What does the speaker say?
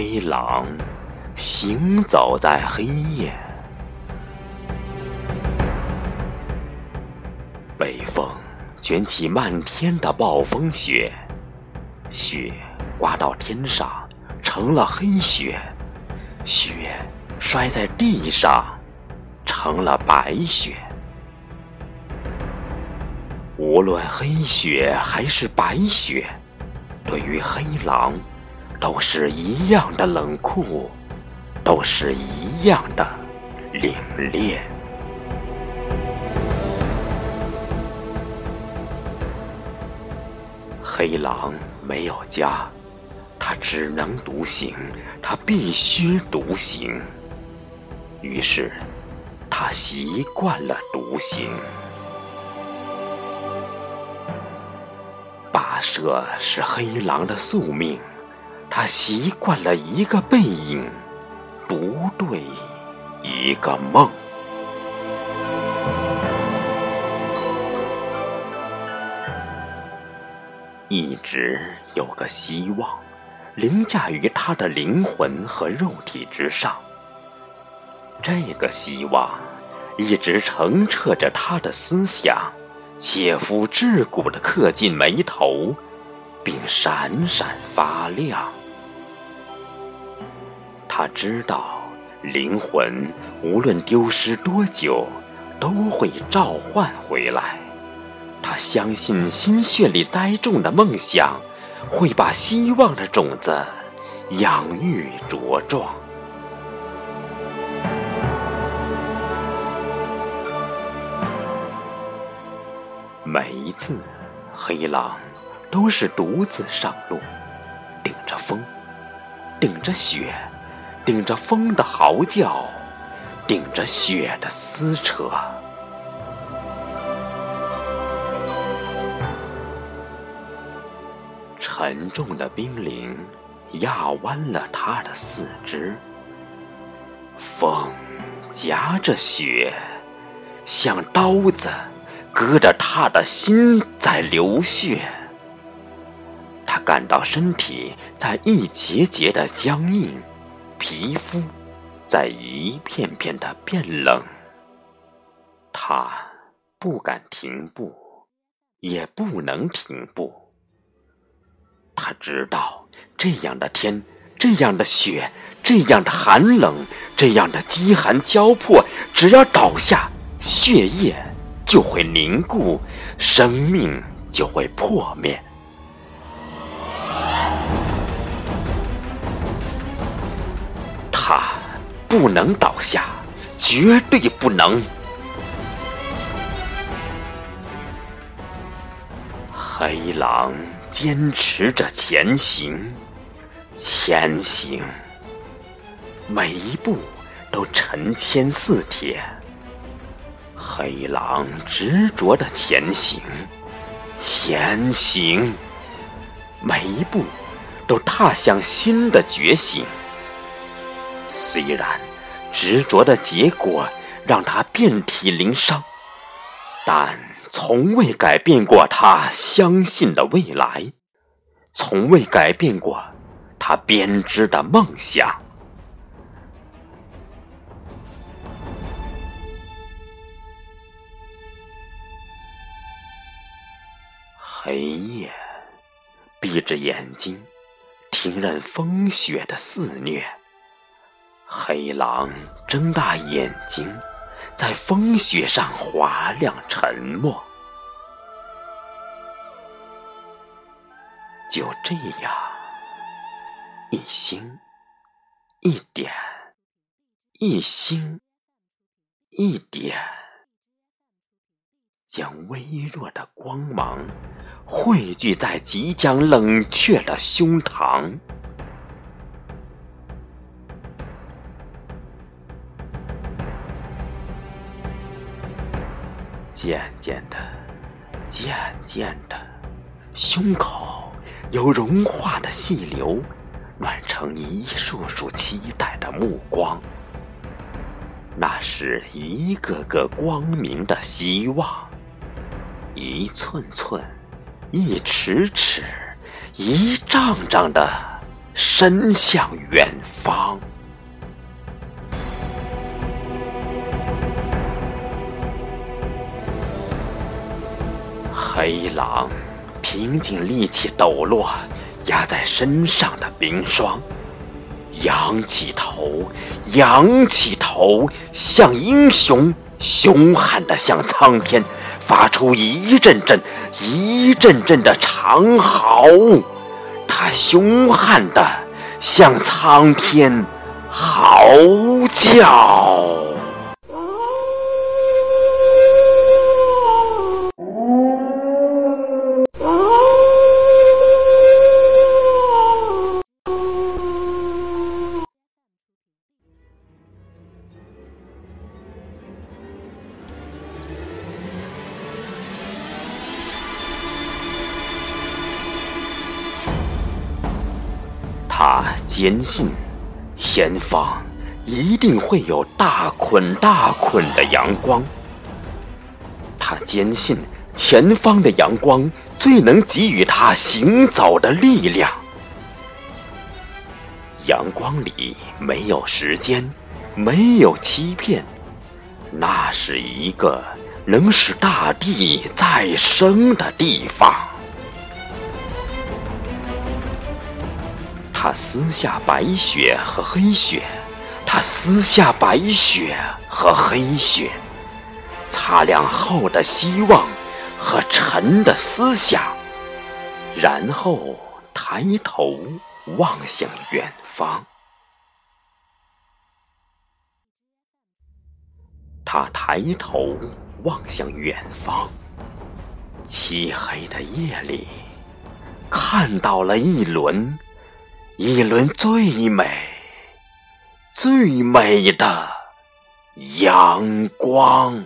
开朗，行走在黑夜。北风卷起漫天的暴风雪，雪刮到天上成了黑雪，雪摔在地上成了白雪。无论黑雪还是白雪，对于黑狼都是一样的冷酷，都是一样的凛冽。黑狼没有家，它只能独行，它必须独行，于是它习惯了独行。跋涉是黑狼的宿命，他习惯了一个背影，独对一个梦。一直有个希望凌驾于他的灵魂和肉体之上，这个希望一直澄澈着他的思想，切肤之骨地刻进眉头，并闪闪发亮。他知道灵魂无论丢失多久都会召唤回来，他相信心血里栽种的梦想会把希望的种子养育茁壮。每一次黑狼都是独自上路，顶着风，顶着雪，顶着风的嚎叫，顶着雪的撕扯。沉重的冰凌压弯了他的四肢，风夹着雪，像刀子割着他的心在流血。他感到身体在一节节的僵硬，皮肤在一片片的变冷。他不敢停步，也不能停步。他知道这样的天，这样的雪，这样的寒冷，这样的饥寒交迫，只要倒下，血液就会凝固，生命就会破灭。他不能倒下，绝对不能。黑狼坚持着前行，前行，每一步都沉千似铁。黑狼执着的前行，前行，每一步都踏向新的觉醒。虽然执着的结果让他遍体鳞伤，但从未改变过他相信的未来，从未改变过他编织的梦想。黑夜闭着眼睛，听任风雪的肆虐。黑狼睁大眼睛，在风雪上滑亮沉默。就这样，一星一点，一星一点，将微弱的光芒汇聚在即将冷却的胸膛。渐渐的，渐渐的，胸口有融化的细流，暖成一束束期待的目光。那是一个个光明的希望，一寸寸，一尺尺，一丈丈的伸向远方。黑狼平静立起抖落压在身上的冰霜，扬起头，像英雄，凶悍地向苍天发出一阵阵的长嚎。他凶悍地向苍天嚎叫。他坚信前方一定会有大捆的阳光，他坚信前方的阳光最能给予他行走的力量。阳光里没有时间，没有欺骗，那是一个能使大地再生的地方。他撕下白雪和黑雪，擦亮厚的希望和沉的思想，然后抬头望向远方。他抬头望向远方，漆黑的夜里，看到了一轮最美的阳光。